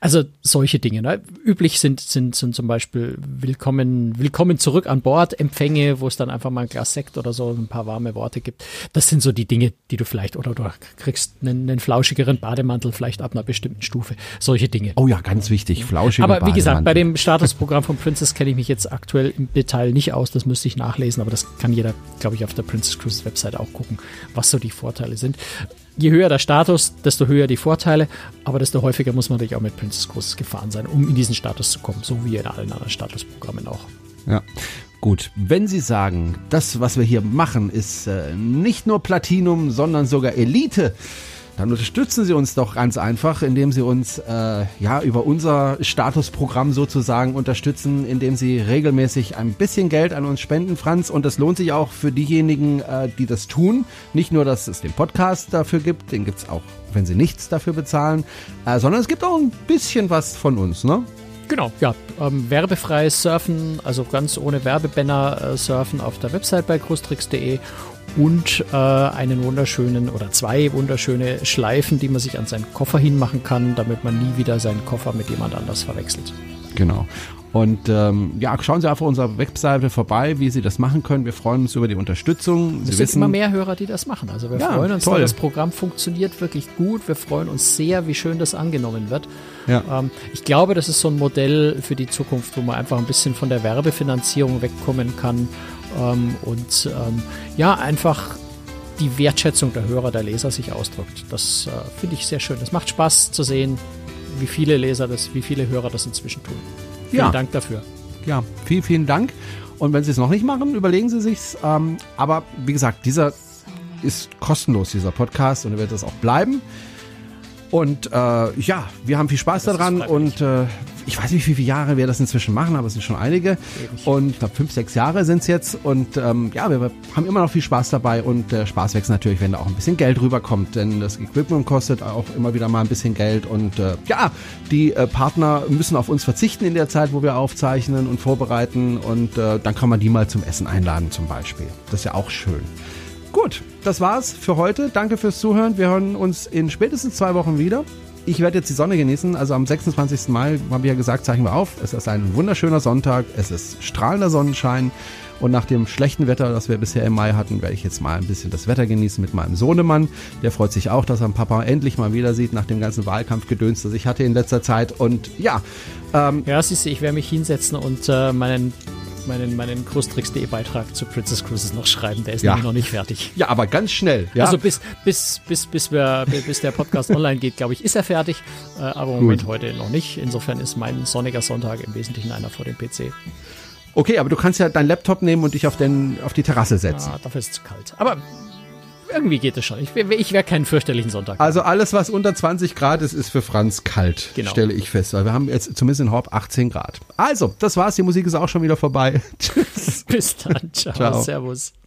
Also solche Dinge. Ne? Üblich sind zum Beispiel Willkommen zurück an Bord, Empfänge, wo es dann einfach mal ein Glas Sekt oder so ein paar warme Worte gibt. Das sind so die Dinge, die du vielleicht oder du kriegst einen flauschigeren Bademantel vielleicht ab einer bestimmten Stufe. Solche Dinge. Oh ja, ganz wichtig, flauschiger Bademantel. Aber wie gesagt, bei dem Statusprogramm von Princess kenne ich mich jetzt aktuell im Detail nicht aus. Das müsste ich nachlesen, aber das kann jeder, glaube ich, auf der Princess Cruises Website auch gucken, was so die Vorteile sind. Je höher der Status, desto höher die Vorteile, aber desto häufiger muss man natürlich auch mit Princess Cruises gefahren sein, um in diesen Status zu kommen, so wie in allen anderen Statusprogrammen auch. Ja. Gut, wenn Sie sagen, das, was wir hier machen, ist nicht nur Platinum, sondern sogar Elite, dann unterstützen Sie uns doch ganz einfach, indem Sie uns über unser Statusprogramm sozusagen unterstützen, indem Sie regelmäßig ein bisschen Geld an uns spenden, Franz. Und das lohnt sich auch für diejenigen, die das tun. Nicht nur, dass es den Podcast dafür gibt, den gibt es auch, wenn Sie nichts dafür bezahlen, sondern es gibt auch ein bisschen was von uns, ne? Genau, ja, werbefreies Surfen, also ganz ohne Werbebanner surfen auf der Website bei Cruisetricks.de und einen wunderschönen oder 2 wunderschöne Schleifen, die man sich an seinen Koffer hinmachen kann, damit man nie wieder seinen Koffer mit jemand anders verwechselt. Genau. Und schauen Sie einfach auf unserer Webseite vorbei, wie Sie das machen können. Wir freuen uns über die Unterstützung. Es sind immer mehr Hörer, die das machen. Also wir freuen uns, das Programm funktioniert wirklich gut. Wir freuen uns sehr, wie schön das angenommen wird. Ja. Ich glaube, das ist so ein Modell für die Zukunft, wo man einfach ein bisschen von der Werbefinanzierung wegkommen kann einfach die Wertschätzung der Hörer, der Leser sich ausdrückt. Das finde ich sehr schön. Das macht Spaß zu sehen, wie viele Hörer das inzwischen tun. Vielen Dank dafür. Ja, vielen, vielen Dank. Und wenn Sie es noch nicht machen, überlegen Sie sich's. Aber wie gesagt, dieser ist kostenlos, dieser Podcast, und er wird das auch bleiben. Und wir haben viel Spaß daran. Und ich weiß nicht, wie viele Jahre wir das inzwischen machen, aber es sind schon einige. Und ich glaube, 5, 6 Jahre sind es jetzt. Und ja, wir haben immer noch viel Spaß dabei. Und der Spaß wächst natürlich, wenn da auch ein bisschen Geld rüberkommt. Denn das Equipment kostet auch immer wieder mal ein bisschen Geld. Und ja, die Partner müssen auf uns verzichten in der Zeit, wo wir aufzeichnen und vorbereiten. Und dann kann man die mal zum Essen einladen zum Beispiel. Das ist ja auch schön. Gut, das war's für heute. Danke fürs Zuhören. Wir hören uns in spätestens 2 Wochen wieder. Ich werde jetzt die Sonne genießen. Also am 26. Mai, haben wir ja gesagt, zeichnen wir auf. Es ist ein wunderschöner Sonntag. Es ist strahlender Sonnenschein. Und nach dem schlechten Wetter, das wir bisher im Mai hatten, werde ich jetzt mal ein bisschen das Wetter genießen mit meinem Sohnemann. Der freut sich auch, dass er Papa endlich mal wieder sieht nach dem ganzen Wahlkampfgedöns, das ich hatte in letzter Zeit. Und ja. Ja, siehst du, ich werde mich hinsetzen und meinen Cruisetricks.de Beitrag zu Princess Cruises noch schreiben, der ist nämlich noch nicht fertig. Ja, aber ganz schnell. Ja. Also bis der Podcast online geht, glaube ich, ist er fertig, aber im Moment heute noch nicht. Insofern ist mein sonniger Sonntag im Wesentlichen einer vor dem PC. Okay, aber du kannst ja deinen Laptop nehmen und dich auf die Terrasse setzen. Ah, dafür ist es zu kalt. Aber irgendwie geht es schon. Ich werde keinen fürchterlichen Sonntag. Also alles, was unter 20 Grad ist für Franz kalt, stelle ich fest. Weil wir haben jetzt zumindest in Horb 18 Grad. Also, das war's. Die Musik ist auch schon wieder vorbei. Tschüss. Bis dann. Ciao. Servus.